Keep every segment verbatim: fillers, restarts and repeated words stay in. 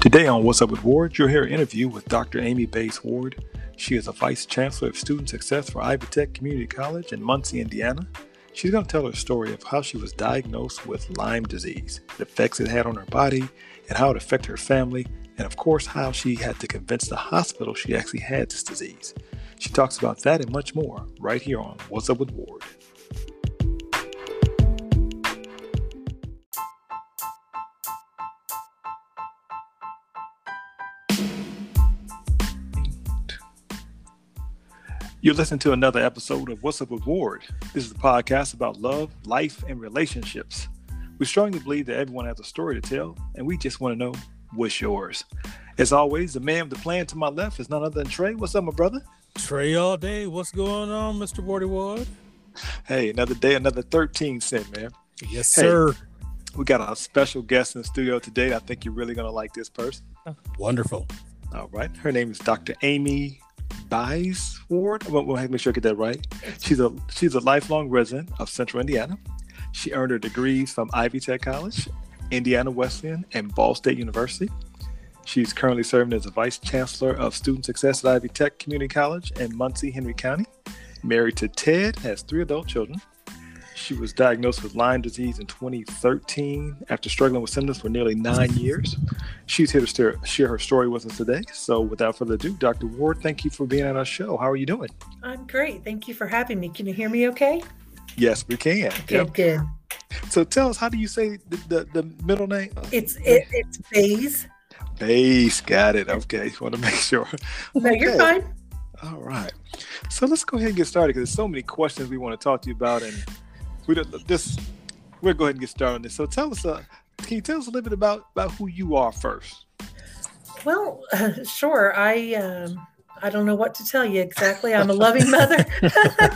Today on What's Up with Ward, you'll hear an interview with Doctor Amy Bates Ward. She is a Vice Chancellor of Student Success for Ivy Tech Community College in Muncie, Indiana. She's going to tell her story of how she was diagnosed with Lyme disease, the effects it had on her body, and how it affected her family, and of course, how she had to convince the hospital she actually had this disease. She talks about that and much more right here on What's Up with Ward. You're listening to another episode of What's Up with Ward. This is a podcast about love, life, and relationships. We strongly believe that everyone has a story to tell, and we just want to know what's yours. As always, the man with the plan to my left is none other than Trey. What's up, my brother? Trey all day. What's going on, Mister Wardy Ward? Hey, another day, another thirteen cent, man. Yes, hey, sir. We got a special guest in the studio today. I think you're really going to like this person. Wonderful. All right. Her name is Doctor Amy Bates Ward. I'm going to make sure I get that right. She's a she's a lifelong resident of Central Indiana. She earned her degrees from Ivy Tech College, Indiana Wesleyan, and Ball State University. She's currently serving as a Vice Chancellor of Student Success at Ivy Tech Community College in Muncie, Henry County. Married to Ted, has three adult children. She was diagnosed with Lyme disease in twenty thirteen after struggling with symptoms for nearly nine years. She's here to share her story with us today. So without further ado, Doctor Ward, thank you for being on our show. How are you doing? I'm great. Thank you for having me. Can you hear me okay? Yes, we can. Okay, yep. Good. So tell us, how do you say the, the, the middle name? It's it, it's Bates. Bates, got it. Okay, just want to make sure. No, okay. You're fine. All right. So let's go ahead and get started because there's so many questions we want to talk to you about, and we don't, this we'll go ahead and get started on this. So tell us, uh, can you tell us a little bit about, about who you are first? Well, uh, sure. I um, I don't know what to tell you exactly. I'm a loving mother,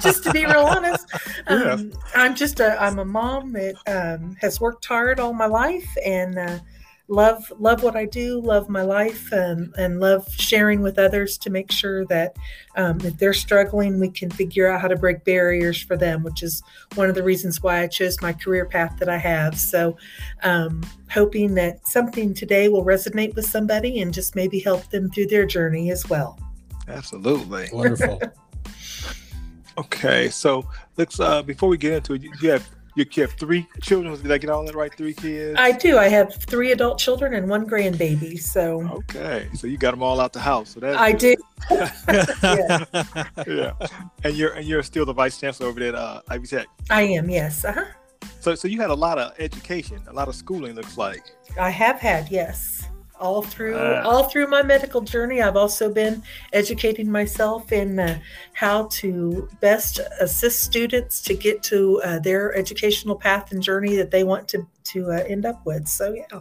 just to be real honest. Um, yeah. I'm just a I'm a mom that um, has worked hard all my life and uh, love love what I do, love my life, and and love sharing with others to make sure that um, if they're struggling, we can figure out how to break barriers for them, which is one of the reasons why I chose my career path that I have. So, um, hoping that something today will resonate with somebody and just maybe help them through their journey as well. Absolutely. Wonderful. Okay. So let's, uh, before we get into it, you have, you have three children. Did I get all that right? Three kids? I do. I have three adult children and one grandbaby. So. Okay. So you got them all out the house. So that's I good. do. Yeah. Yeah. And you're, and you're still the Vice Chancellor over there at uh, Ivy Tech. I am. Yes. Uh-huh. So, so you had a lot of education, a lot of schooling looks like. I have had. Yes. All through uh, all through my medical journey, I've also been educating myself in uh, how to best assist students to get to uh, their educational path and journey that they want to to uh, end up with. So, yeah.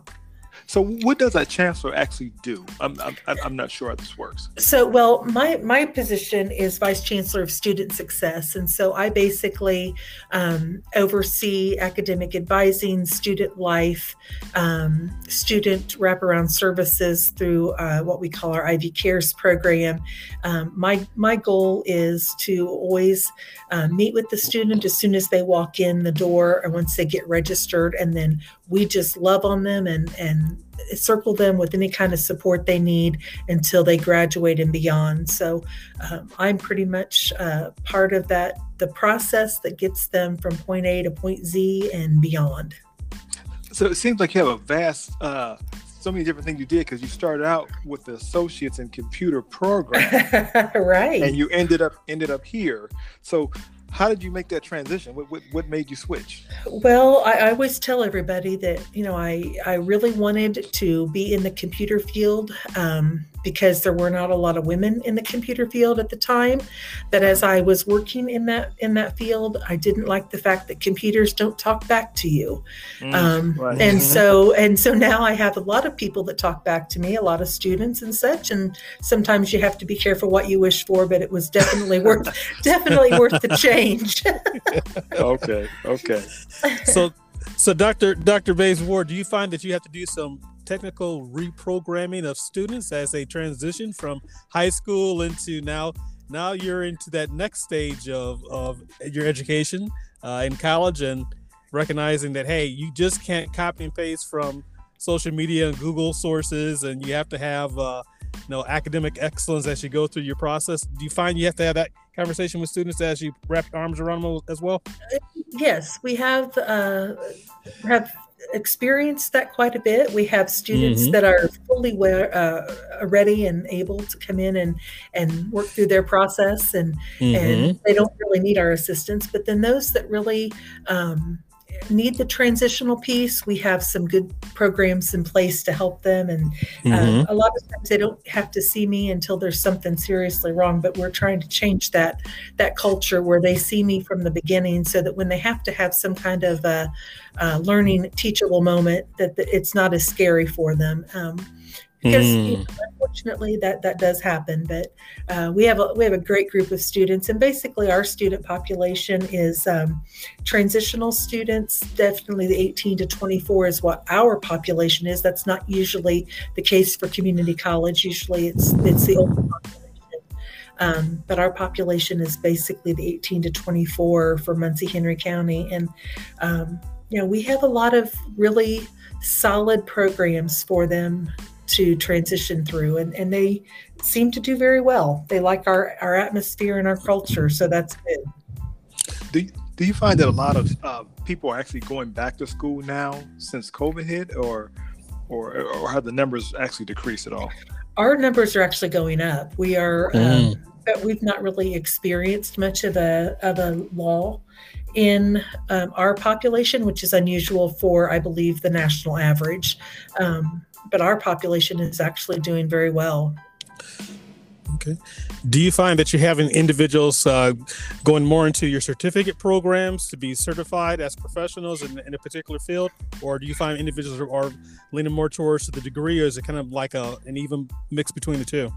So what does a chancellor actually do? I'm, I'm I'm not sure how this works. So, well, my my position is Vice Chancellor of Student Success. And so I basically um, oversee academic advising, student life, um, student wraparound services through uh, what we call our Ivy Cares program. Um, my, my goal is to always uh, meet with the student as soon as they walk in the door and once they get registered, and then we just love on them and, and circle them with any kind of support they need until they graduate and beyond. So um, I'm pretty much uh, part of that, the process that gets them from point A to point Z and beyond. So it seems like you have a vast, uh, so many different things you did because you started out with the associates in computer programming, right? And you ended up ended up here. So. How did you make that transition? What, what, what made you switch? Well, I, I always tell everybody that, you know, I, I really wanted to be in the computer field um, because there were not a lot of women in the computer field at the time. But as I was working in that in that field, I didn't like the fact that computers don't talk back to you. Mm, um, right. And so and so now I have a lot of people that talk back to me, a lot of students and such. And sometimes you have to be careful what you wish for, but it was definitely worth definitely worth the change. okay. Okay. So, so Doctor Doctor Bates Ward, do you find that you have to do some technical reprogramming of students as they transition from high school into now? Now you're into that next stage of of your education uh, in college, and recognizing that hey, you just can't copy and paste from social media and Google sources, and you have to have uh, you know, academic excellence as you go through your process. Do you find you have to have that conversation with students as you wrap your arms around them as well? Yes, we have uh, have experienced that quite a bit. We have students mm-hmm. that are fully where, uh, ready and able to come in and, and work through their process, and mm-hmm. and they don't really need our assistance. But then those that really um, need the transitional piece, we have some good programs in place to help them. And uh, mm-hmm. a lot of times they don't have to see me until there's something seriously wrong, but we're trying to change that that culture where they see me from the beginning, so that when they have to have some kind of a, a learning teachable moment, that the, it's not as scary for them. Um, because mm. you know, unfortunately that, that does happen, but uh, we have a, we have a great group of students, and basically our student population is um, transitional students. Definitely the eighteen to twenty-four is what our population is. That's not usually the case for community college. Usually it's, it's the older population. Um, but our population is basically the eighteen to twenty-four for Muncie Henry County. And, um, you know, we have a lot of really solid programs for them to transition through, and, and they seem to do very well. They like our, our atmosphere and our culture, so that's good. Do, do you find that a lot of uh, people are actually going back to school now since COVID hit, or, or, or have the numbers actually decreased at all? Our numbers are actually going up. We are, mm. um, but we've not really experienced much of a of a lull in um, our population, which is unusual for, I believe, the national average. Um, but our population is actually doing very well. Okay. Do you find that you're having individuals uh, going more into your certificate programs to be certified as professionals in, in a particular field? Or do you find individuals are, are leaning more towards the degree, or is it kind of like a, an even mix between the two?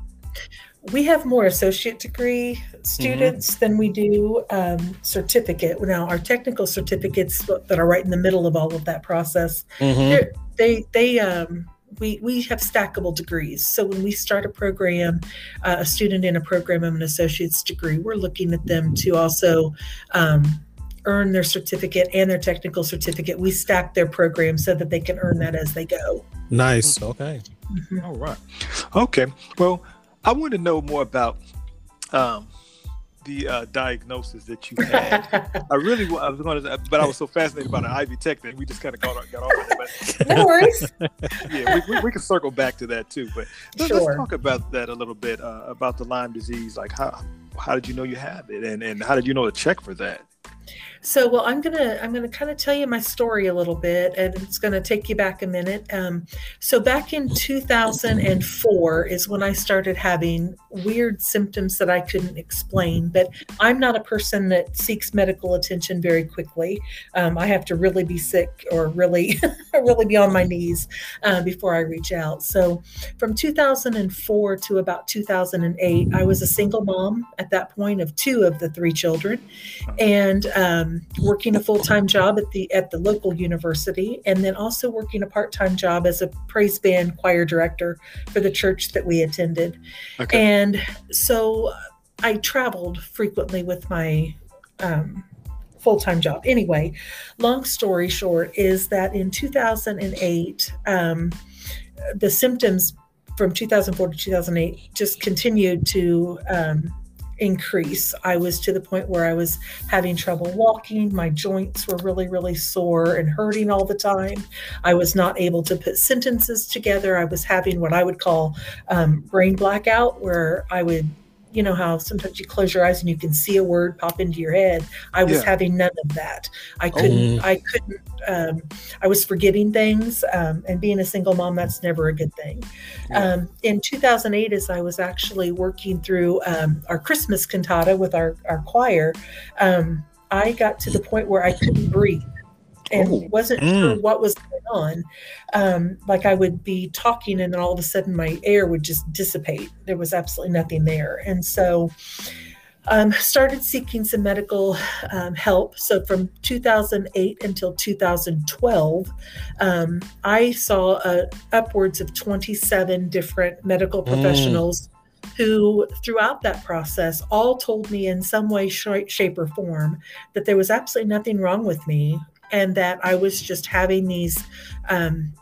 We have more associate degree students mm-hmm. than we do um, certificate. Now, our technical certificates that are right in the middle of all of that process, mm-hmm. they, they, um, We we have stackable degrees. So when we start a program, uh, a student in a program of an associate's degree, we're looking at them to also um, earn their certificate and their technical certificate. We stack their program so that they can earn that as they go. Nice. Okay. Mm-hmm. All right. Okay. Well, I want to know more about um, the uh, diagnosis that you had. I really I was going to, but I was so fascinated by the Ivy Tech thing. We just kind of got got off of that. No worries. Yeah, we, we, we can circle back to that too. But let's, sure. let's talk about that a little bit uh, about the Lyme disease. Like, how how did you know you had it, and and how did you know to check for that? So, well, I'm gonna I'm gonna kind of tell you my story a little bit, and it's gonna take you back a minute. Um, so, back in two thousand four is when I started having weird symptoms that I couldn't explain. But I'm not a person that seeks medical attention very quickly. Um, I have to really be sick or really, really be on my knees uh, before I reach out. So, from two thousand four to about two thousand eight, I was a single mom at that point of two of the three children, and um, working a full-time job at the at the local university, and then also working a part-time job as a praise band choir director for the church that we attended. Okay. And so I traveled frequently with my um, full-time job. Anyway, long story short is that in two thousand eight, um, the symptoms from two thousand four to two thousand eight just continued to um, increase. I was to the point where I was having trouble walking. My joints were really, really sore and hurting all the time. I was not able to put sentences together. I was having what I would call um, brain blackout, where I would, you know how sometimes you close your eyes and you can see a word pop into your head. I was yeah. having none of that. I couldn't, oh. I couldn't, um, I was forgetting things, um, and being a single mom, that's never a good thing. Yeah. Um, in two thousand eight, as I was actually working through, um, our Christmas cantata with our, our choir, um, I got to the point where I couldn't breathe and oh. wasn't mm. sure what was going on. Um, like I would be talking and then all of a sudden my air would just dissipate. There was absolutely nothing there. And so I um, started seeking some medical um, help. So from two thousand eight until two thousand twelve, um, I saw uh, upwards of twenty-seven different medical professionals mm. who throughout that process all told me in some way, sh- shape or form that there was absolutely nothing wrong with me, and that I was just having these um,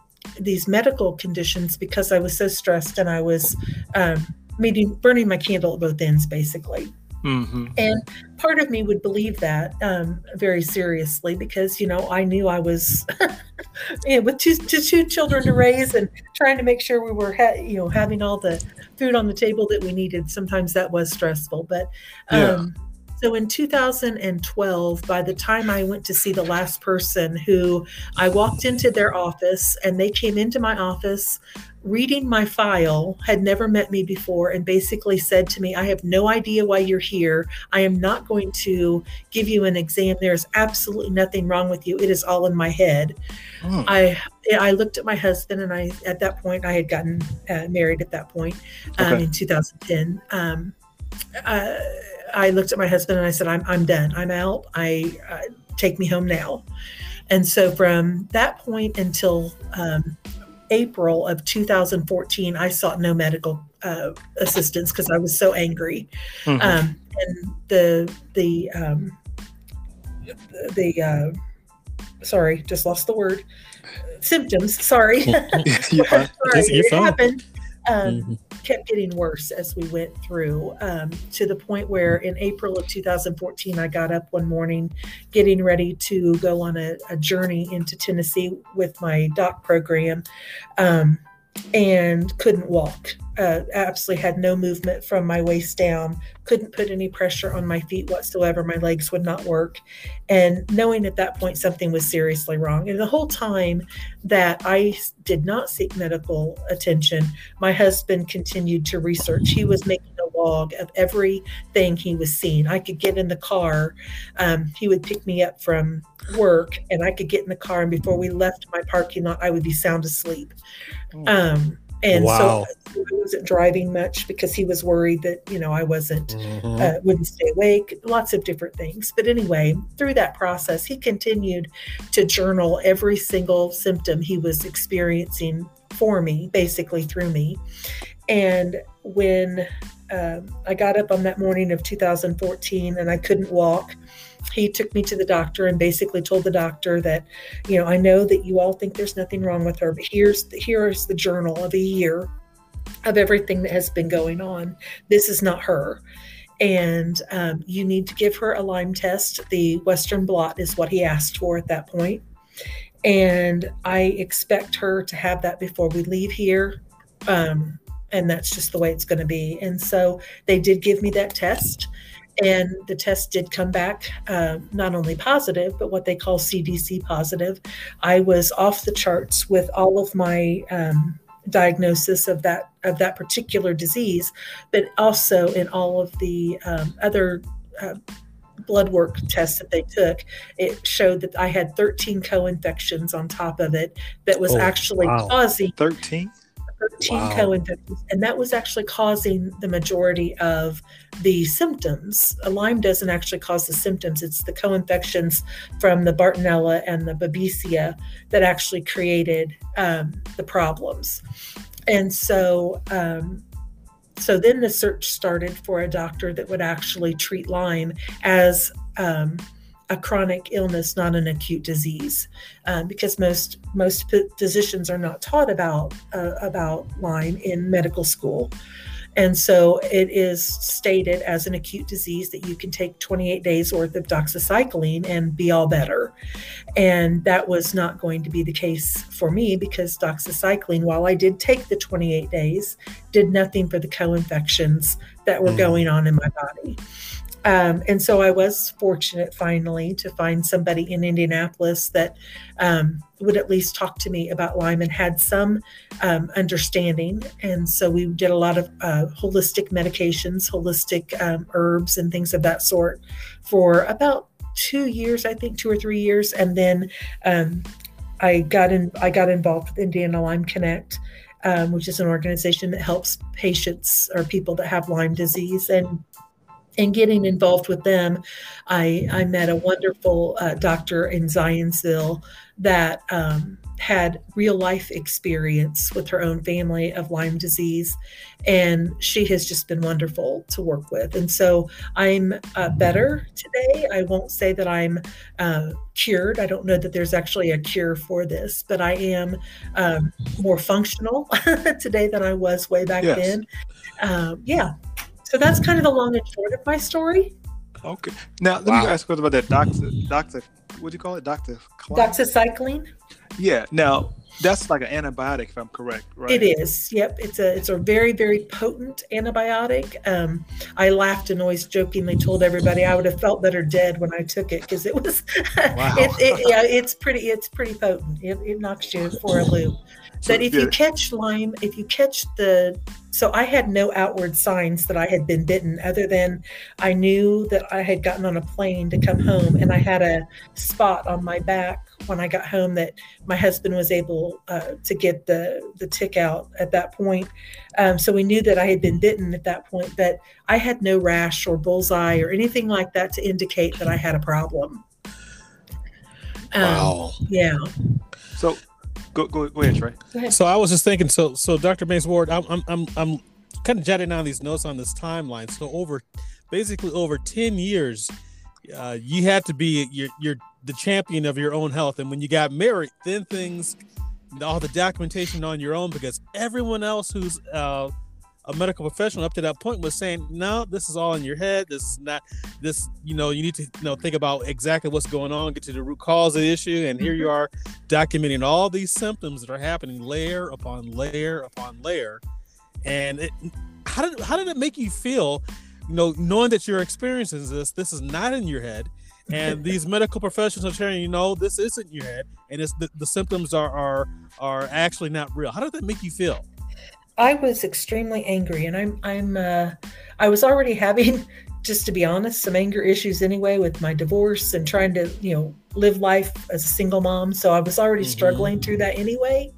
these medical conditions because I was so stressed and I was um, meeting, burning my candle at both ends, basically. Mm-hmm. And part of me would believe that um, very seriously because, you know, I knew I was you know, with two, two, two children to raise and trying to make sure we were, ha- you know, having all the food on the table that we needed. Sometimes that was stressful. But um, yeah. So in two thousand twelve, by the time I went to see the last person who I walked into their office and they came into my office reading my file, had never met me before, and basically said to me, I have no idea why you're here. I am not going to give you an exam. There's absolutely nothing wrong with you. It is all in my head. Oh. I I looked at my husband, and I at that point, I had gotten uh, married at that point um, okay. in two thousand ten. Um, uh, I looked at my husband, and I said, I'm I'm done. I'm out. I uh, take me home now. And so from that point until um, April of two thousand fourteen, I sought no medical uh, assistance because I was so angry. Mm-hmm. Um, and the, the, um, the, uh, sorry, just lost the word. Symptoms, sorry. sorry it happened. Um, mm-hmm. kept getting worse as we went through um, to the point where in April of two thousand fourteen, I got up one morning getting ready to go on a, a journey into Tennessee with my doc program um, and couldn't walk. Uh, absolutely had no movement from my waist down, couldn't put any pressure on my feet whatsoever. My legs would not work. And knowing at that point something was seriously wrong. And the whole time that I did not seek medical attention, my husband continued to research. He was making a log of everything he was seeing. I could get in the car. Um, he would pick me up from work and I could get in the car. And before we left my parking lot, I would be sound asleep. Um, and wow. so I wasn't driving much because he was worried that, you know, I wasn't, mm-hmm. uh, wouldn't stay awake, lots of different things. But anyway, through that process, he continued to journal every single symptom he was experiencing for me, basically through me. And when um, I got up on that morning of two thousand fourteen and I couldn't walk, he took me to the doctor and basically told the doctor that, you know, I know that you all think there's nothing wrong with her, but here's the, here's the journal of a year of everything that has been going on. This is not her. And um, you need to give her a Lyme test. The Western blot is what he asked for at that point. And I expect her to have that before we leave here. Um, and that's just the way it's going to be. And so they did give me that test. And the test did come back uh, not only positive, but what they call C D C positive. I was off the charts with all of my um, diagnosis of that of that particular disease, but also in all of the um, other uh, blood work tests that they took. It showed that I had thirteen co-infections on top of it that was oh, actually wow. causing thirteen. thirteen wow. co-infections, and that was actually causing the majority of the symptoms. A Lyme doesn't actually cause the symptoms. It's the co-infections from the Bartonella and the Babesia that actually created um, the problems. And so um, so then the search started for a doctor that would actually treat Lyme as um, a chronic illness, not an acute disease, um, because most most physicians are not taught about uh, about Lyme in medical school, and so it is stated as an acute disease that you can take twenty-eight days worth of doxycycline and be all better. And that was not going to be the case for me because doxycycline, while I did take the twenty-eight days, did nothing for the co-infections that were mm. going on in my body. Um, and so I was fortunate finally to find somebody in Indianapolis that um, would at least talk to me about Lyme and had some um, understanding. And so we did a lot of uh, holistic medications, holistic um, herbs and things of that sort for about two years, I think two or three years. And then um, I got in, I got involved with Indiana Lyme Connect, um, which is an organization that helps patients or people that have Lyme disease. And And getting involved with them, I, I met a wonderful uh, doctor in Zionsville that um, had real life experience with her own family of Lyme disease, and she has just been wonderful to work with. And so I'm uh, better today. I won't say that I'm uh, cured. I don't know that there's actually a cure for this, but I am um, more functional today than I was way back yes. then. Um, yeah. So that's kind of the long and short of my story. Okay. Now, let wow. me ask you about that doctor, doctor, what do you call it? Doctor Doxycycline? Yeah. Now, that's like an antibiotic, if I'm correct, right? It is. Yep. It's a it's a very, very potent antibiotic. Um, I laughed and always jokingly told everybody I would have felt better dead when I took it, because it was, wow. it, it, yeah, it's pretty, it's pretty potent. It, it knocks you for a loop. But if you catch Lyme, if you catch the, so I had no outward signs that I had been bitten, other than I knew that I had gotten on a plane to come home, and I had a spot on my back when I got home that my husband was able uh, to get the, the tick out at that point. Um, so we knew that I had been bitten at that point, but I had no rash or bullseye or anything like that to indicate that I had a problem. Um, wow. Yeah. So. Go, go, go ahead, Trey. Go ahead. So I was just thinking. So, so Doctor Bates Ward, I'm, I'm, I'm, I'm kind of jotting down these notes on this timeline. So over, basically over ten years, uh, you had to be you're, you're the champion of your own health. And when you got married, then things, all the documentation on your own, because everyone else who's uh, a medical professional up to that point was saying, no, this is all in your head. This is not this. You know, you need to you know think about exactly what's going on, get to the root cause of the issue. And here you are documenting all these symptoms that are happening layer upon layer upon layer. And it, how did how did it make you feel, you know, knowing that you're experiencing this? This is not in your head, and these medical professionals are sharing, you know, this isn't your head, and it's the, the symptoms are are are actually not real. How did that make you feel? I was extremely angry, and I'm, I'm, uh, I was already having, just to be honest, some anger issues anyway with my divorce and trying to, you know, live life as a single mom. So I was already mm-hmm. struggling through that anyway.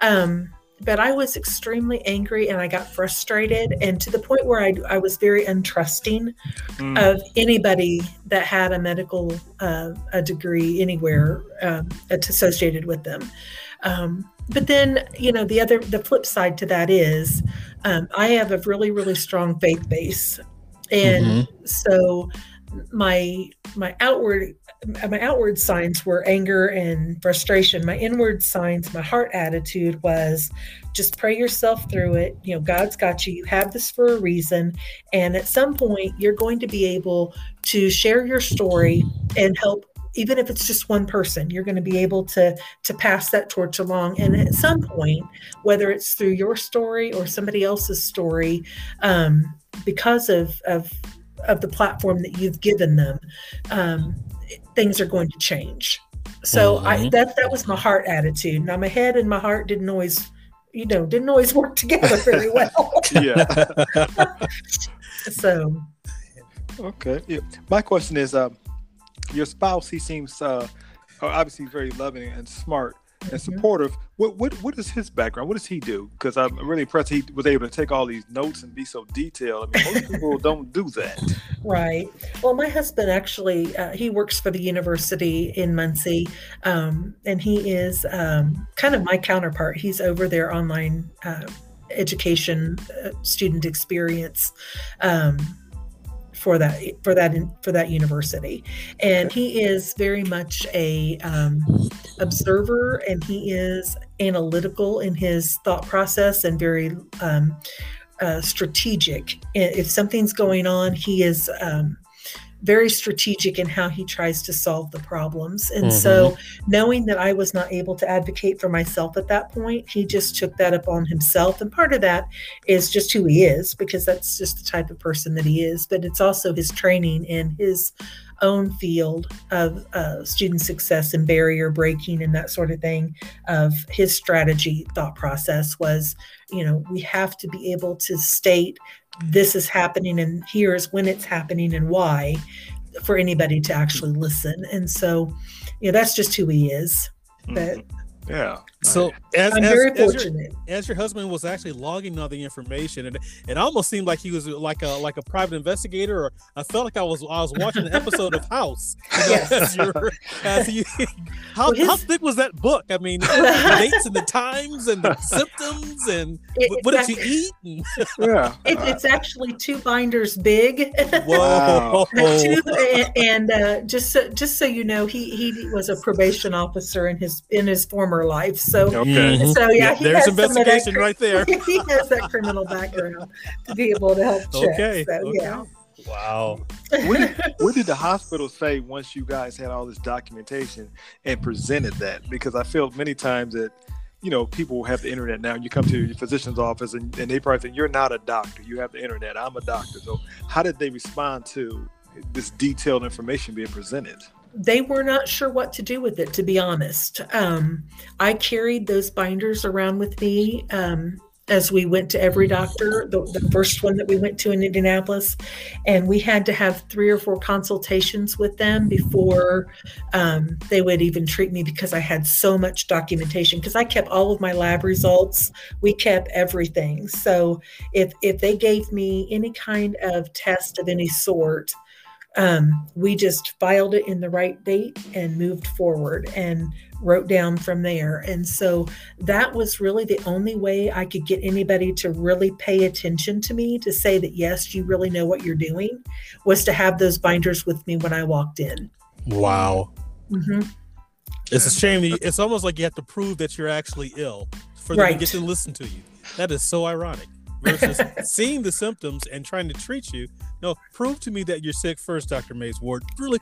Um, but I was extremely angry, and I got frustrated, and to the point where I, I was very untrusting mm. of anybody that had a medical, uh, a degree anywhere, um, associated with them. Um, But then, you know, the other, the flip side to that is um, I have a really, really strong faith base. And mm-hmm. so my, my outward, my outward signs were anger and frustration. My inward signs, my heart attitude was just pray yourself through it. You know, God's got you. You have this for a reason. And at some point you're going to be able to share your story and help. Even if it's just one person, you're going to be able to to pass that torch along. And at some point, whether it's through your story or somebody else's story, um, because of, of of the platform that you've given them, um, things are going to change. So mm-hmm. I, that that was my heart attitude. Now my head and my heart didn't always, you know, didn't always work together very well. yeah. so. Okay. Yeah. My question is. Um, Your spouse, he seems uh, obviously very loving and smart and mm-hmm. supportive. What what what is his background? What does he do? Because I'm really impressed he was able to take all these notes and be so detailed. I mean, most people don't do that. Right. Well, my husband actually, uh, he works for the university in Muncie, um, and he is um, kind of my counterpart. He's over their online uh, education uh, student experience. Um for that, for that, for that university. And he is very much a, um, observer, and he is analytical in his thought process and very, um, uh, strategic. If something's going on, he is, um, very strategic in how he tries to solve the problems. And mm-hmm. so knowing that I was not able to advocate for myself at that point, he just took that up on himself. And part of that is just who he is, because that's just the type of person that he is. But it's also his training in his own field of uh, student success and barrier breaking and that sort of thing. Of his strategy thought process was, you know, we have to be able to state this is happening and here's when it's happening and why, for anybody to actually listen. And so, you know, that's just who he is. But Yeah. So as, I'm as, very as, fortunate. Your, as your husband was actually logging all the information, and it almost seemed like he was like a like a private investigator, or I felt like I was I was watching an episode of House. You know, yes. as your, as you, how, well, his, how thick was that book? I mean, the dates and the times and the symptoms and it, what, what actually, did you eat? And, yeah. It, it's actually two binders big. Whoa. two, and and uh, just so, just so you know, he he was a probation officer in his in his former life. So, okay. so yeah, yeah he there's has investigation some that, right there. He has that criminal background to be able to help check. Okay. So, okay. Yeah. Wow. When, what did the hospital say once you guys had all this documentation and presented that? Because I feel many times that, you know, people have the internet now. You come to your physician's office and, and they probably think you're not a doctor. You have the internet. I'm a doctor. So how did they respond to this detailed information being presented? They were not sure what to do with it, to be honest. Um, I carried those binders around with me um, as we went to every doctor, the, the first one that we went to in Indianapolis. And we had to have three or four consultations with them before um, they would even treat me, because I had so much documentation, because I kept all of my lab results. We kept everything. So if, if they gave me any kind of test of any sort, Um, we just filed it in the right date and moved forward and wrote down from there. And so that was really the only way I could get anybody to really pay attention to me, to say that, yes, you really know what you're doing, was to have those binders with me when I walked in. Wow. Mm-hmm. It's a shame. That you, it's almost like you have to prove that you're actually ill for them right. to get to listen to you. That is so ironic. Versus seeing the symptoms and trying to treat you. No, prove to me that you're sick first, Doctor Bates Ward. Really,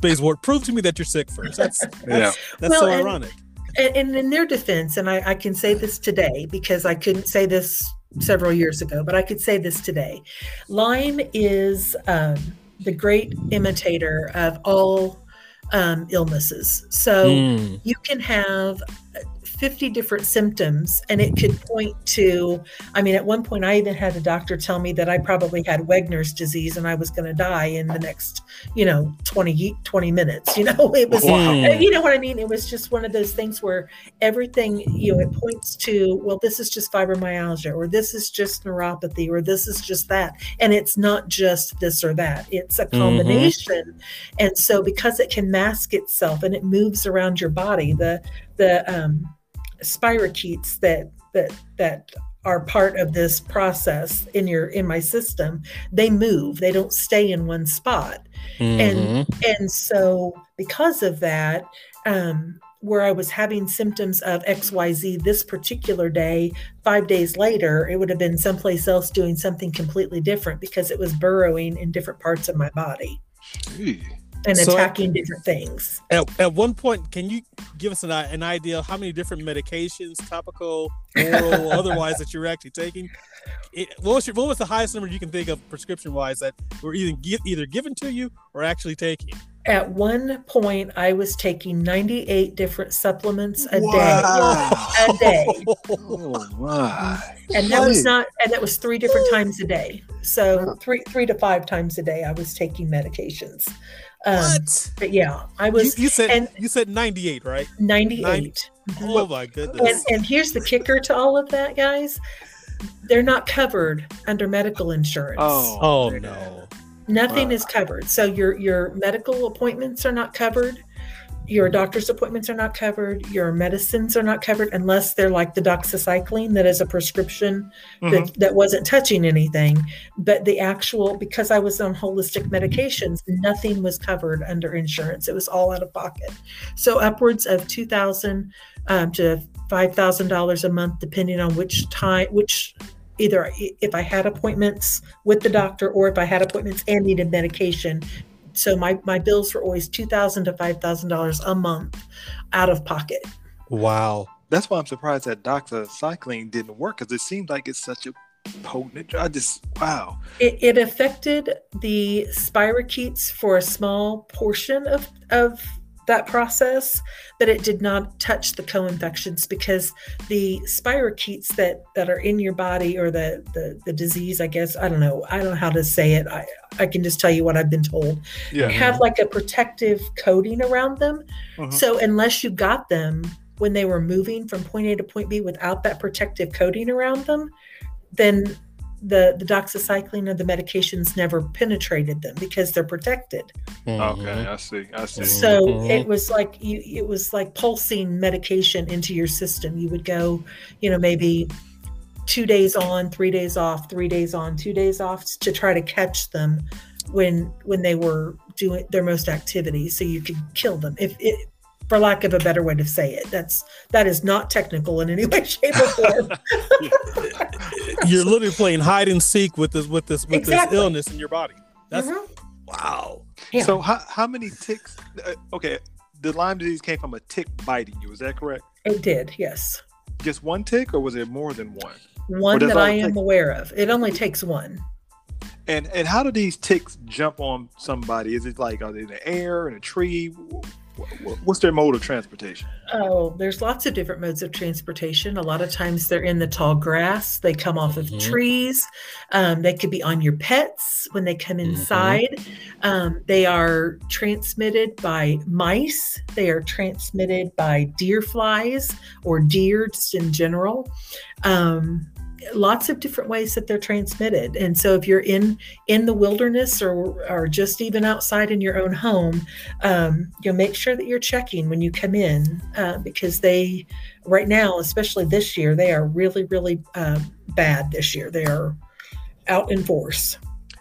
Bates Ward, prove to me that you're sick first. That's that's, yeah. that's well, so and, ironic. And in their defense, and I, I can say this today because I couldn't say this several years ago, but I could say this today. Lyme is um, the great imitator of all um, illnesses. So mm. you can have fifty different symptoms, and it could point to, I mean, at one point I even had a doctor tell me that I probably had Wegner's disease and I was going to die in the next, you know, twenty, twenty minutes, you know, it was, wow. you know what I mean? It was just one of those things where everything, you know, it points to, well, this is just fibromyalgia, or this is just neuropathy, or this is just that. And it's not just this or that, it's a combination. Mm-hmm. And so because it can mask itself and it moves around your body, the, the, um, spirochetes that that that are part of this process in your in my system, they move, they don't stay in one spot. Mm-hmm. and and so because of that, um where I was having symptoms of X Y Z this particular day, five days later it would have been someplace else doing something completely different, because it was burrowing in different parts of my body. Gee. And so attacking different things. At, at one point, can you give us an, an idea of how many different medications, topical, oral, otherwise, that you're actually taking? It, what, was your, what was the highest number you can think of prescription-wise that were either, either given to you or actually taking? At one point, I was taking ninety-eight different supplements a wow. day. A day. Oh my! And that was not, and that was three different times a day. So three, three to five times a day, I was taking medications. Um, what? But yeah, I was. You, you said and, you said ninety-eight, right? Ninety-eight. ninety Oh my goodness! And, and here's the kicker to all of that, guys: they're not covered under medical insurance. Oh, oh no. Nothing wow. is covered. So your your medical appointments are not covered. Your doctor's appointments are not covered. Your medicines are not covered, unless they're like the doxycycline that is a prescription mm-hmm. that, that wasn't touching anything. But the actual, because I was on holistic medications, nothing was covered under insurance. It was all out of pocket. So upwards of two thousand dollars um, to five thousand dollars a month, depending on which time, which either if I had appointments with the doctor or if I had appointments and needed medication. So my, my bills were always two thousand dollars to five thousand dollars a month out of pocket. Wow. That's why I'm surprised that doxycycline didn't work, because it seemed like it's such a potent, I just, wow. It, it affected the spirochetes for a small portion of, of that process, but it did not touch the co-infections, because the spirochetes that that are in your body, or the the, the disease, I guess, I don't know, I don't know how to say it. I, I can just tell you what I've been told. Yeah. Have like a protective coating around them. Uh-huh. So unless you got them when they were moving from point A to point B without that protective coating around them, then the, the doxycycline or the medications never penetrated them because they're protected. Mm-hmm. Okay, I see. I see. So mm-hmm. it was like you, it was like pulsing medication into your system. You would go, you know, maybe two days on, three days off, three days on, two days off to try to catch them when when they were doing their most activity, so you could kill them. If it, for lack of a better way to say it, that's that is not technical in any way, shape, or form. You're literally playing hide and seek with this with this with exactly. this illness in your body. That's mm-hmm. wow. Yeah. So how how many ticks? Uh, okay, the Lyme disease came from a tick biting you. Is that correct? It did. Yes. Just one tick, or was it more than one? One that I am aware of. It only takes one. And and how do these ticks jump on somebody? Is it like are they in the air, in a tree? What's their mode of transportation? Oh, there's lots of different modes of transportation. A lot of times they're in the tall grass. They come off of mm-hmm. trees. Um, they could be on your pets when they come inside. Mm-hmm. Um, they are transmitted by mice. They are transmitted by deer flies or deer just in general. Um, lots of different ways that they're transmitted. And so if you're in, in the wilderness or, or just even outside in your own home, um, you'll make sure that you're checking when you come in, uh, because they, right now, especially this year, they are really, really, uh, bad this year. They are out in force.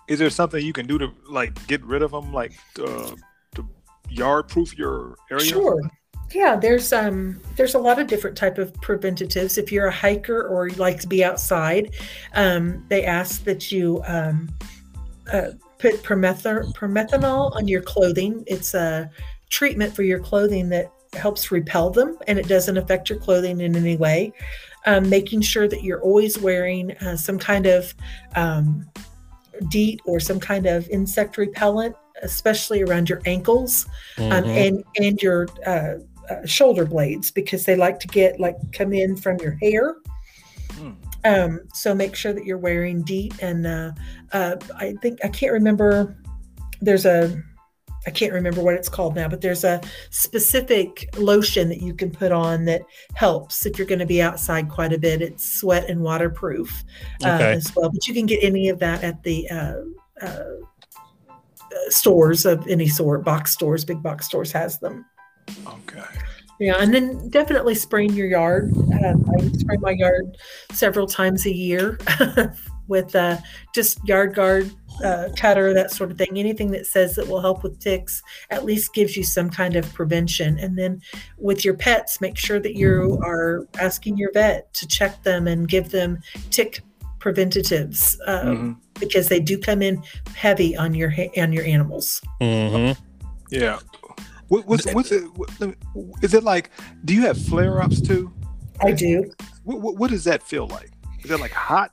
Is there something you can do to like, get rid of them? Like, uh, to yard proof your area? Sure. Yeah, there's um there's a lot of different type of preventatives. If you're a hiker or you like to be outside, um, they ask that you um, uh, put prometh- promethanol on your clothing. It's a treatment for your clothing that helps repel them, and it doesn't affect your clothing in any way. Um, making sure that you're always wearing uh, some kind of um, DEET or some kind of insect repellent, especially around your ankles mm-hmm. um, and and your uh, Uh, shoulder blades, because they like to get like come in from your hair. Mm. Um, so make sure that you're wearing DEET and uh, uh, I think I can't remember. There's a I can't remember what it's called now, but there's a specific lotion that you can put on that helps if you're going to be outside quite a bit. It's sweat and waterproof uh, okay. as well, but you can get any of that at the uh, uh, stores of any sort. Box stores, big box stores has them. Okay. Yeah, and then definitely spraying your yard. Uh, I spray my yard several times a year with uh, just yard guard, uh, cutter, that sort of thing. Anything that says that will help with ticks at least gives you some kind of prevention. And then with your pets, make sure that you are asking your vet to check them and give them tick preventatives um, mm-hmm. because they do come in heavy on your ha- on your animals. Mm-hmm. Yeah. What, what's, what's it, what, is it like, do you have flare-ups too? I do. What, what, what does that feel like? Is that like hot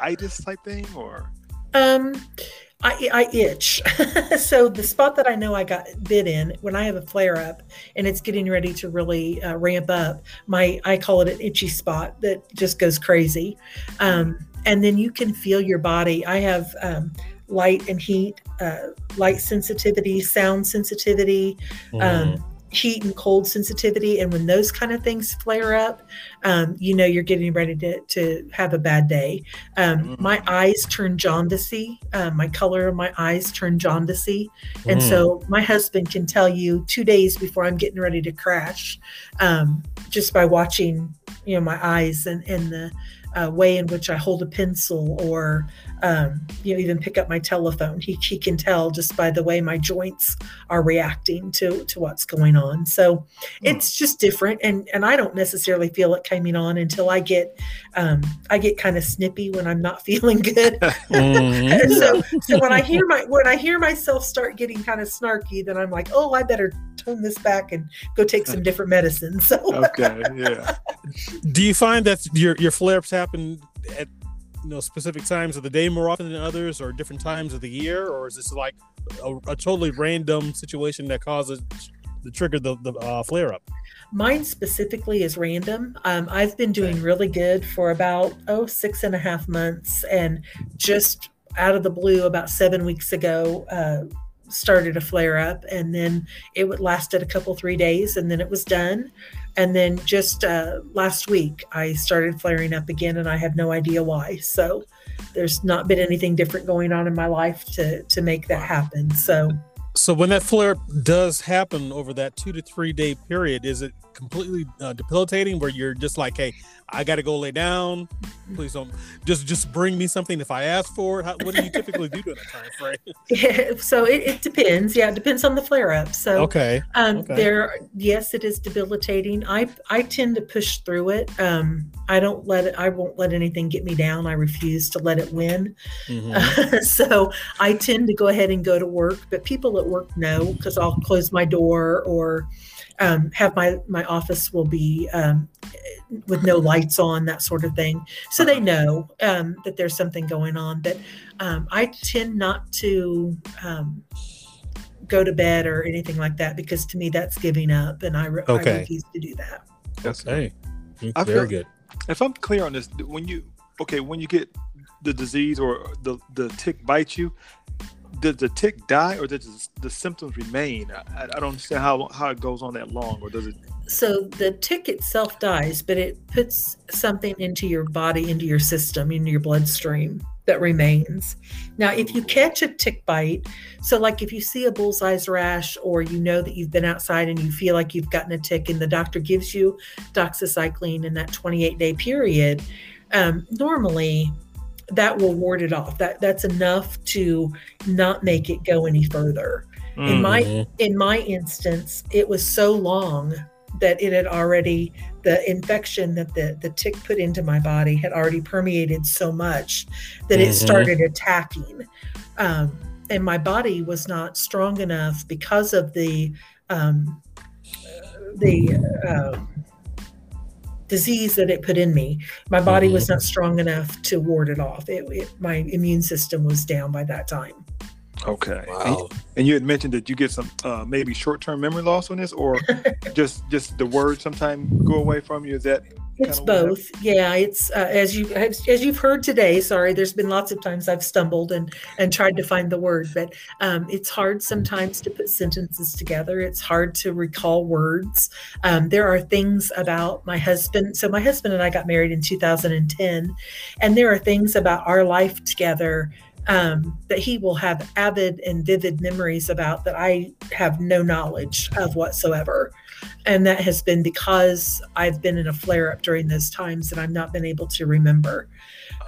itis type thing or? Um, I, I itch. So the spot that I know I got bit in, when I have a flare-up and it's getting ready to really uh, ramp up, my I call it an itchy spot that just goes crazy. Um, and then you can feel your body. I have... Um, light and heat, uh, light sensitivity, sound sensitivity, mm. um, heat and cold sensitivity. And when those kind of things flare up, um, you know, you're getting ready to, to have a bad day. Um, mm. My eyes turn jaundicey. Uh, my color of my eyes turn jaundicey. Mm. And so my husband can tell you two days before I'm getting ready to crash, um, just by watching, you know, my eyes and, and the, Uh, way in which I hold a pencil or, um, you know, even pick up my telephone. He he can tell just by the way my joints are reacting to to what's going on. So mm. it's just different, and and I don't necessarily feel it coming on until I get um, I get kind of snippy when I'm not feeling good. Mm. so so when I hear my when I hear myself start getting kind of snarky, then I'm like, oh, I better tone this back and go take some different medicine. So okay, yeah. Do you find that your your flare-ups have happen at you know specific times of the day more often than others, or different times of the year, or is this like a, a totally random situation that causes the trigger the, the uh, flare up? Mine specifically is random. Um, I've been doing really good for about oh six and a half months, and just out of the blue, about seven weeks ago, uh, started to flare up, and then it would lasted a couple, three days, and then it was done. And then just uh, last week, I started flaring up again, and I have no idea why. So there's not been anything different going on in my life to to make that happen. So, so when that flare up does happen over that two to three day period, is it completely uh, debilitating where you're just like, hey, I got to go lay down. Please don't just just bring me something if I ask for it. How, what do you typically do during that time frame? Yeah, so it, it depends. Yeah, it depends on the flare up. So okay. Um, okay. There, yes, it is debilitating. I I tend to push through it. Um, I don't let it. I won't let anything get me down. I refuse to let it win. Mm-hmm. Uh, so I tend to go ahead and go to work. But people at work know, because I'll close my door or um, have my my office will be um, with no light. On that sort of thing, so they know um, that there's something going on. But um, I tend not to um, go to bed or anything like that, because to me that's giving up, and I, re- okay. I refuse to do that. Okay, that's very good. If I'm clear on this, when you okay, when you get the disease or the the tick bites you, did the tick die or did the symptoms remain? I, I don't understand how how it goes on that long, or does it? So the tick itself dies, but it puts something into your body, into your system, into your bloodstream that remains. Now, if you catch a tick bite, so like if you see a bullseye's rash, or you know that you've been outside and you feel like you've gotten a tick, and the doctor gives you doxycycline in that twenty-eight day period, um, normally that will ward it off. That that's enough to not make it go any further. Mm-hmm. In my in my instance, it was so long that it had already, the infection that the, the tick put into my body had already permeated so much that mm-hmm. it started attacking. Um, and my body was not strong enough because of the um, the uh, disease that it put in me. My body mm-hmm. was not strong enough to ward it off. It, it, my immune system was down by that time. Okay. Wow. And, and you had mentioned that you get some uh, maybe short-term memory loss on this, or just just the words sometimes go away from you. Is that it's both? Yeah. It's uh, as you as, as you've heard today. Sorry, there's been lots of times I've stumbled and and tried to find the word, but um, it's hard sometimes to put sentences together. It's hard to recall words. Um, there are things about my husband. So my husband and I got married in two thousand ten, and there are things about our life together Um, that he will have avid and vivid memories about that I have no knowledge of whatsoever. And that has been because I've been in a flare up during those times and I've not been able to remember.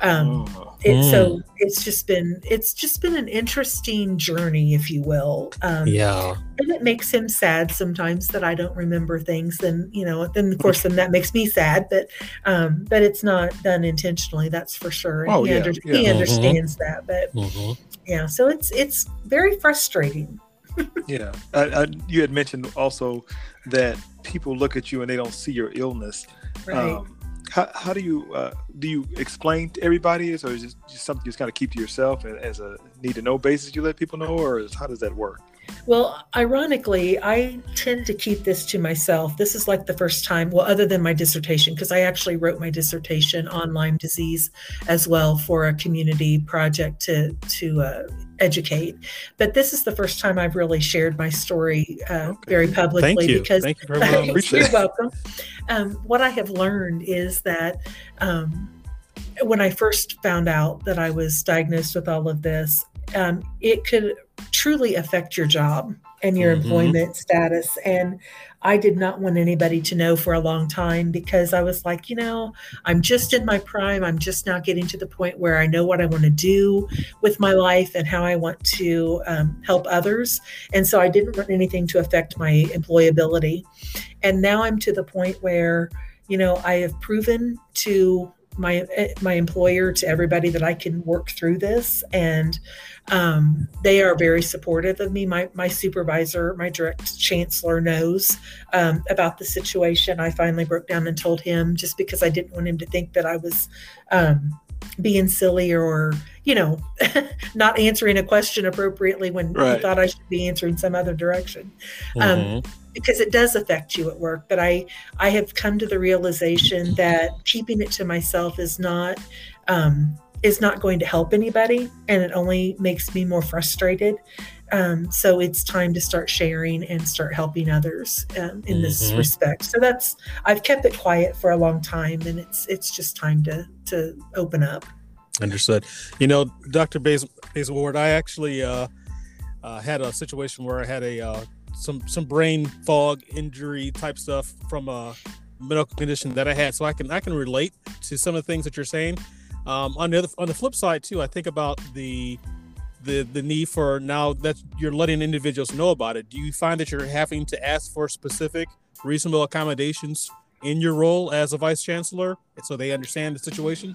Um, oh. it, so it's just been, it's just been an interesting journey, if you will. Um, yeah. And it makes him sad sometimes that I don't remember things. Then, you know, then of course, then that makes me sad, but, um, but it's not done intentionally. That's for sure. Oh, he yeah, under- yeah. he mm-hmm. understands that, but mm-hmm. yeah. So it's, it's very frustrating. Yeah. I, I, you had mentioned also that people look at you and they don't see your illness. Right. Um, how, how do you, uh, do you explain to everybody, or is it just something you just kind of keep to yourself and, as a need to know basis, you let people know, or is, how does that work? Well, ironically, I tend to keep this to myself. This is like the first time, well, other than my dissertation, because I actually wrote my dissertation on Lyme disease as well for a community project to to uh, educate. But this is the first time I've really shared my story uh, okay. very publicly. Thank you. Because Thank you very much. You're welcome. Um, what I have learned is that um, when I first found out that I was diagnosed with all of this, um, it could truly affect your job and your mm-hmm. employment status. And I did not want anybody to know for a long time, because I was like, you know, I'm just in my prime. I'm just now getting to the point where I know what I want to do with my life and how I want to um, help others. And so I didn't want anything to affect my employability. And now I'm to the point where, you know, I have proven to my my employer, to everybody, that I can work through this, and um, they are very supportive of me. My my supervisor, my direct chancellor, knows um, about the situation. I finally broke down and told him, just because I didn't want him to think that I was um, being silly or, you know, not answering a question appropriately when right. he thought I should be answering some other direction. Mm-hmm. Um, because it does affect you at work. But I, I have come to the realization that keeping it to myself is not, um, is not going to help anybody. And it only makes me more frustrated. Um, so it's time to start sharing and start helping others um, in mm-hmm. this respect. So that's, I've kept it quiet for a long time, and it's it's just time to to open up. Understood. You know, Doctor Bates Ward, I actually uh, uh, had a situation where I had a uh, some some brain fog injury type stuff from a medical condition that I had. So I can I can relate to some of the things that you're saying. Um, on the other, on the flip side too, I think about the the the need for, now that you're letting individuals know about it, do you find that you're having to ask for specific reasonable accommodations in your role as a vice chancellor so they understand the situation?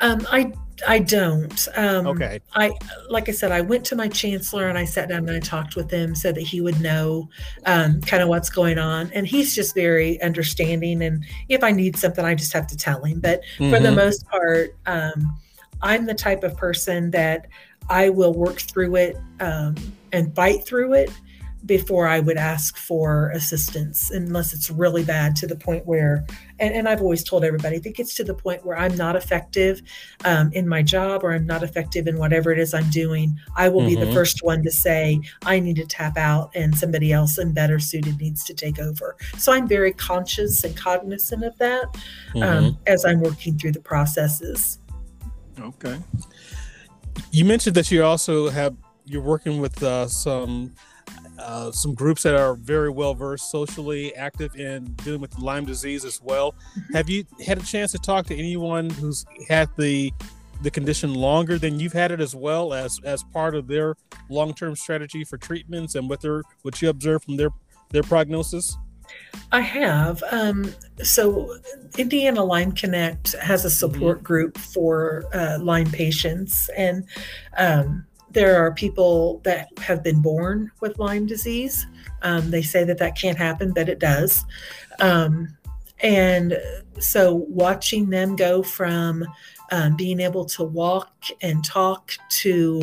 Um, I I don't. Um, okay. I like I said, I went to my chancellor and I sat down and I talked with him so that he would know um, kind of what's going on. And he's just very understanding. And if I need something, I just have to tell him. But mm-hmm. for the most part, um, I'm the type of person that I will work through it um, and fight through it before I would ask for assistance, unless it's really bad to the point where, and, and I've always told everybody, if it gets to the point where I'm not effective um, in my job, or I'm not effective in whatever it is I'm doing, I will mm-hmm. be the first one to say, I need to tap out and somebody else and better suited needs to take over. So I'm very conscious and cognizant of that mm-hmm. um, as I'm working through the processes. Okay. You mentioned that you also have, you're working with uh, some Uh, some groups that are very well versed, socially active in dealing with Lyme disease as well. Mm-hmm. Have you had a chance to talk to anyone who's had the the condition longer than you've had it, as well as as part of their long-term strategy for treatments and what they're what you observe from their their prognosis? I have. Um, so Indiana Lyme Connect has a support mm-hmm. group for uh, Lyme patients, and um there are people that have been born with Lyme disease. Um, they say that that can't happen, but it does. Um, and so watching them go from um, being able to walk and talk to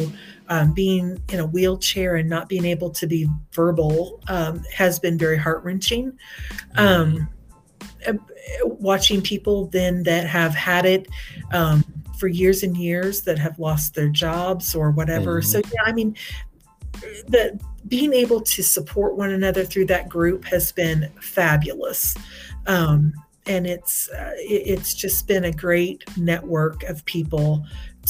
um, being in a wheelchair and not being able to be verbal um, has been very heart-wrenching. Um, watching people then that have had it um, for years and years, that have lost their jobs or whatever. Mm-hmm. So yeah, I mean, the being able to support one another through that group has been fabulous. Um, and it's, uh, it, it's just been a great network of people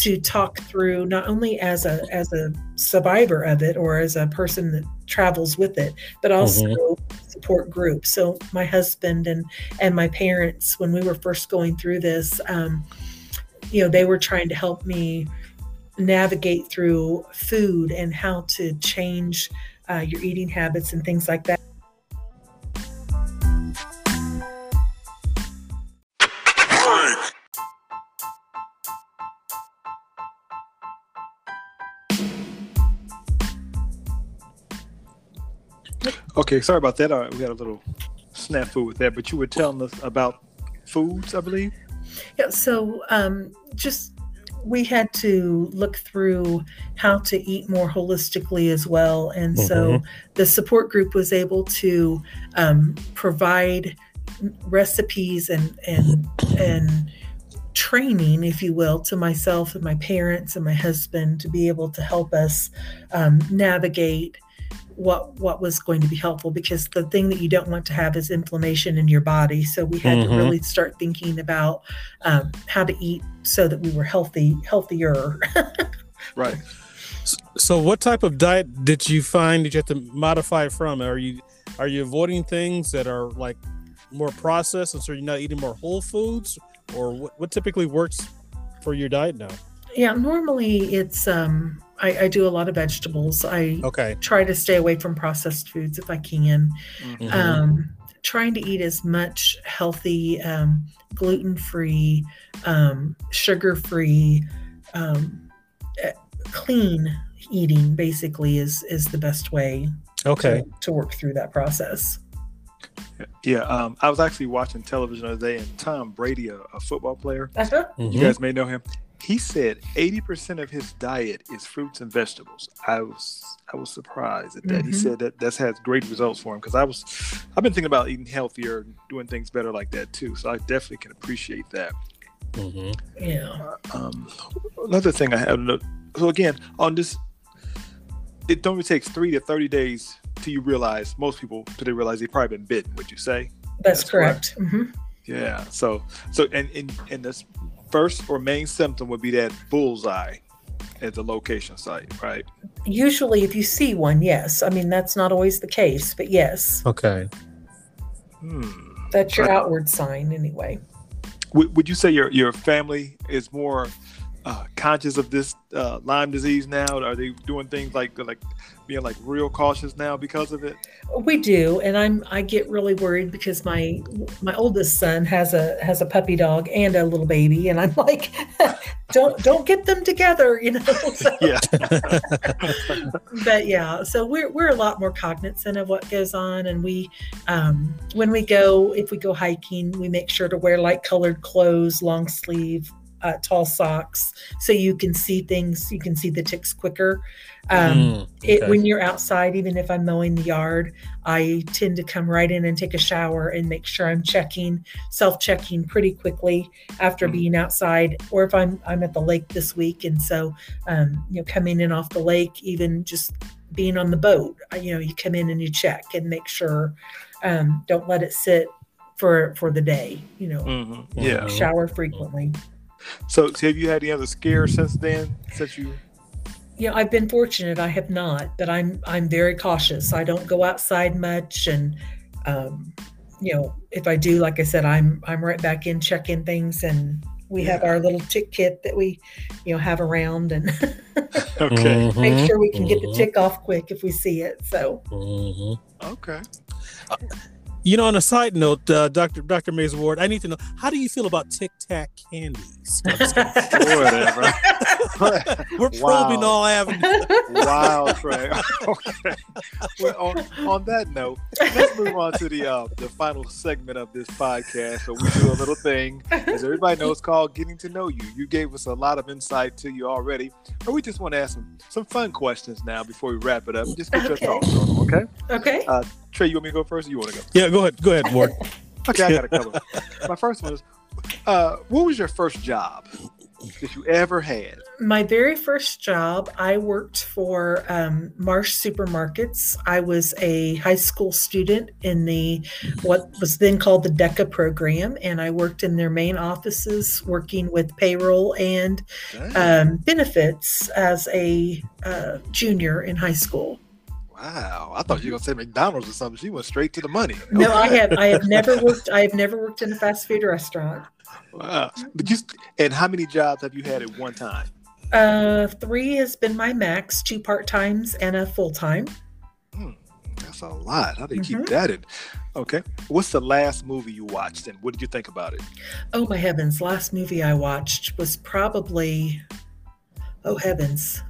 to talk through, not only as a, as a survivor of it or as a person that travels with it, but also mm-hmm. support groups. So my husband and, and my parents, when we were first going through this, um, you know, they were trying to help me navigate through food and how to change uh, your eating habits and things like that. Okay, sorry about that. Uh, we had a little snafu with that, but you were telling us about foods, I believe. Yeah, so um, just we had to look through how to eat more holistically as well. And mm-hmm. so the support group was able to um, provide recipes and and and training, if you will, to myself and my parents and my husband to be able to help us um, navigate what what was going to be helpful, because the thing that you don't want to have is inflammation in your body. So we had mm-hmm. to really start thinking about um, how to eat so that we were healthy, healthier. Right. So what type of diet did you find that you had to modify from? Are you are you avoiding things that are like more processed, and so you're not eating more whole foods, or what, what typically works for your diet now? Yeah, normally it's um, I, I do a lot of vegetables. I okay. try to stay away from processed foods if I can. Mm-hmm. Um, trying to eat as much healthy, um, gluten-free, um, sugar-free, um, clean eating basically is is the best way okay. to, to work through that process. Yeah, um, I was actually watching television the other day, and Tom Brady, a, a football player, uh-huh. mm-hmm. you guys may know him. He said eighty percent of his diet is fruits and vegetables. I was I was surprised at that. Mm-hmm. He said that that's had great results for him, because I was I've been thinking about eating healthier and doing things better like that too. So I definitely can appreciate that. Mm-hmm. Yeah. Um, another thing I have. So again, on this it only takes three to thirty days till you realize, most people, till they realize they've probably been bitten, would you say? That's, That's correct. correct. Mm-hmm. Yeah. So, so and, and, and this first or main symptom would be that bullseye at the location site, right? Usually if you see one, yes. I mean, that's not always the case, but yes. Okay. Hmm. That's your I, outward sign anyway. Would, would you say your, your family is more uh, conscious of this uh, Lyme disease now? Are they doing things like like being like real cautious now because of it? We do, and I'm I get really worried because my my oldest son has a has a puppy dog and a little baby, and I'm like, don't don't get them together, you know. So, yeah. But yeah, so we're we're a lot more cognizant of what goes on, and we um, when we go, if we go hiking, we make sure to wear light colored clothes, long sleeve. Uh, tall socks, so you can see things, you can see the ticks quicker. Um, mm, okay. It, when you're outside, even if I'm mowing the yard, I tend to come right in and take a shower and make sure I'm checking, self-checking pretty quickly after mm. being outside. Or if I'm I'm at the lake this week, and so um, you know, coming in off the lake, even just being on the boat, you know, you come in and you check and make sure, um, don't let it sit for for the day. You know, mm-hmm. yeah, shower frequently. So, so have you had any other scare since then? Since you, yeah, I've been fortunate. I have not, but I'm I'm very cautious. I don't go outside much, and um, you know, if I do, like I said, I'm I'm right back in checking things, and we yeah. have our little tick kit that we, you know, have around, and okay, make sure we can get mm-hmm. the tick off quick if we see it. So, mm-hmm. okay. Uh, You know, on a side note, uh, Doctor Doctor Mays Ward, I need to know, how do you feel about Tic Tac candies? Boy, that, We're probing wow. all avenues. Wow, Trey. Okay. Well, on, on that note, let's move on to the uh, the final segment of this podcast. So we do a little thing, as everybody knows, called Getting to Know You. You gave us a lot of insight to you already, but we just want to ask some, some fun questions now before we wrap it up. Just get okay. your thoughts on them, okay? Okay. Uh, Trey, you want me to go first or you want to go? Yeah, go ahead. Go ahead, Ward. Okay, I got a couple. My first one is, uh, what was your first job that you ever had? My very first job, I worked for um, Marsh Supermarkets. I was a high school student in the what was then called the DECA program, and I worked in their main offices working with payroll and um, benefits as a uh, junior in high school. Wow, I thought you were gonna say McDonald's or something. She went straight to the money. No, okay. I have, I have never worked. I have never worked in a fast food restaurant. Wow, but you and how many jobs have you had at one time? Uh, three has been my max: two part times and a full time. Hmm, that's a lot. How do you mm-hmm. keep that in? Okay, what's the last movie you watched, and what did you think about it? Oh my heavens! Last movie I watched was probably, oh heavens,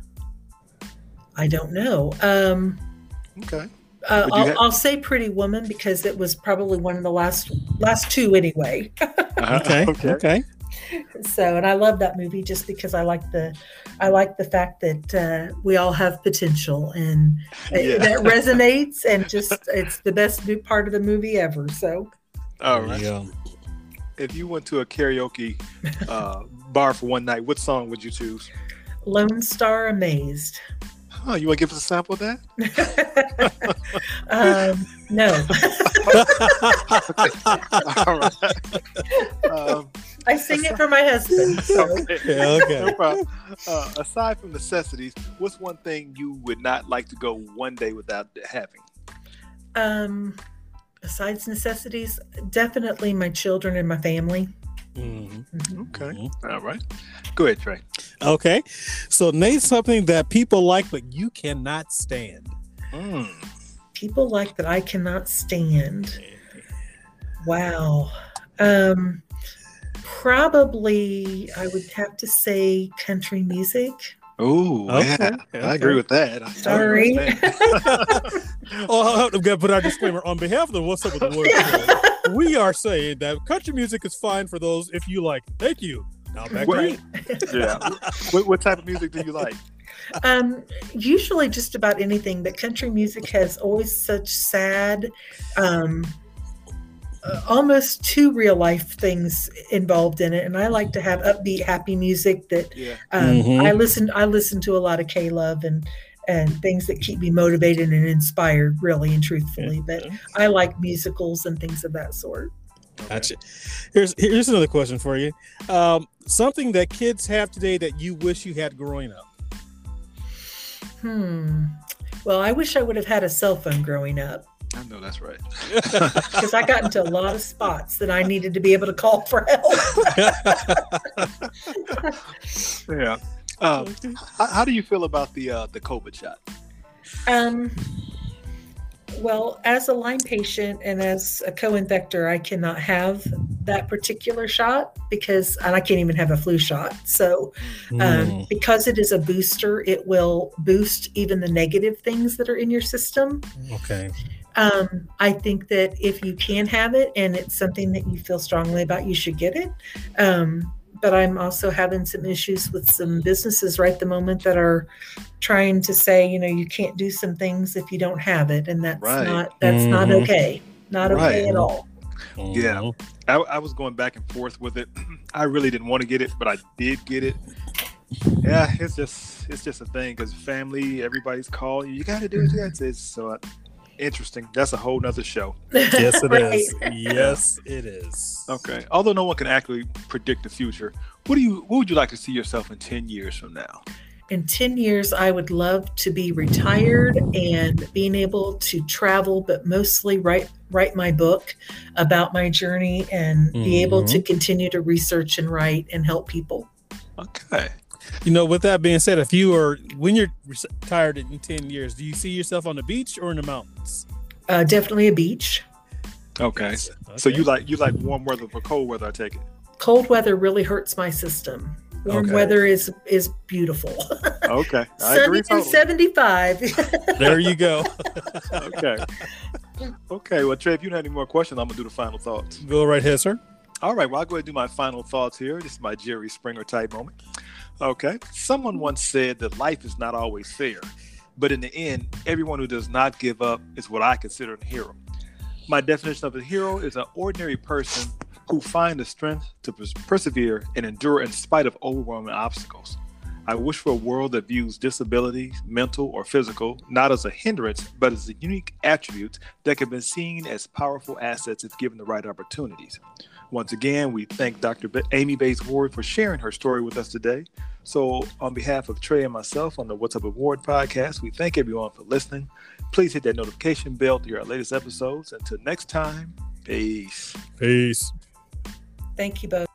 I don't know. Um. Okay. Uh, I'll, have- I'll say Pretty Woman because it was probably one of the last last two anyway. uh, okay. Okay. Okay. So, and I love that movie just because I like the I like the fact that uh, we all have potential and yeah. it, that resonates, and just it's the best new part of the movie ever. So. All right. Yeah. If you went to a karaoke uh, bar for one night, what song would you choose? Lonestar, Amazed. Oh, you want to give us a sample of that? um, no. Okay. All right. Um, I sing aside- it for my husband. So. Okay. Yeah, okay. No problem. Uh, aside from necessities, what's one thing you would not like to go one day without having? Um, besides necessities, definitely my children and my family. Mm-hmm. Okay. Mm-hmm. All right. Go ahead, Trey. Okay. So name something that people like but you cannot stand. Mm. People like that I cannot stand. Wow. Um, probably I would have to say country music. Oh, okay. yeah. okay. I agree with that. I Sorry. Oh, I'm gonna put our disclaimer on behalf of the What's Up with the Word. Yeah. We are saying that country music is fine for those if you like. Thank you. Now back Wait, to you. Yeah. what, what type of music do you like? Um, usually just about anything, but country music has always such sad, um, uh, almost too real life things involved in it. And I like to have upbeat, happy music that yeah. um, mm-hmm. I listen. I listen to a lot of K-Love and and things that keep me motivated and inspired, really and truthfully. But I like musicals and things of that sort. Gotcha. Here's here's another question for you. Um, something that kids have today that you wish you had growing up. Hmm. Well, I wish I would have had a cell phone growing up. I know that's right. Because I got into a lot of spots that I needed to be able to call for help. Yeah. Um, how, how do you feel about the uh, the COVID shot? Um. Well, as a Lyme patient and as a co-infector, I cannot have that particular shot because, and I can't even have a flu shot. So um, mm. because it is a booster, it will boost even the negative things that are in your system. Okay. Um, I think that if you can have it and it's something that you feel strongly about, you should get it. Um, but I'm also having some issues with some businesses right the moment that are trying to say, you know, you can't do some things if you don't have it. And that's right. not, that's mm-hmm. not okay. Not right. okay at all. Yeah. I, I was going back and forth with it. I really didn't want to get it, but I did get it. Yeah. It's just, it's just a thing because family, everybody's calling you, you got to do it. That's it. So I, interesting. That's a whole nother show. Yes, it right. is. Yes, it is. Okay. Although no one can actually predict the future, what do you? What would you like to see yourself in ten years from now? In ten years, I would love to be retired and being able to travel, but mostly write write my book about my journey and mm-hmm. be able to continue to research and write and help people. Okay. You know, with that being said, if you are, when you're retired in ten years, do you see yourself on the beach or in the mountains? Uh, definitely a beach. Okay. okay. So you like you like warm weather for cold weather, I take it? Cold weather really hurts my system. Warm okay. weather is is beautiful. Okay. I agree totally. seventy-five There you go. Okay. Okay. Well, Trey, if you don't have any more questions, I'm going to do the final thoughts. Go right ahead, sir. All right. Well, I'll go ahead and do my final thoughts here. This is my Jerry Springer type moment. Okay. Someone once said that life is not always fair, but in the end, everyone who does not give up is what I consider a hero. My definition of a hero is an ordinary person who finds the strength to pers- persevere and endure in spite of overwhelming obstacles. I wish for a world that views disability, mental or physical, not as a hindrance, but as a unique attribute that can be seen as powerful assets if given the right opportunities. Once again, we thank Doctor Amy Bates Ward for sharing her story with us today. So on behalf of Trey and myself on the What's Up with Ward podcast, we thank everyone for listening. Please hit that notification bell to hear our latest episodes. Until next time, peace. Peace. Thank you both.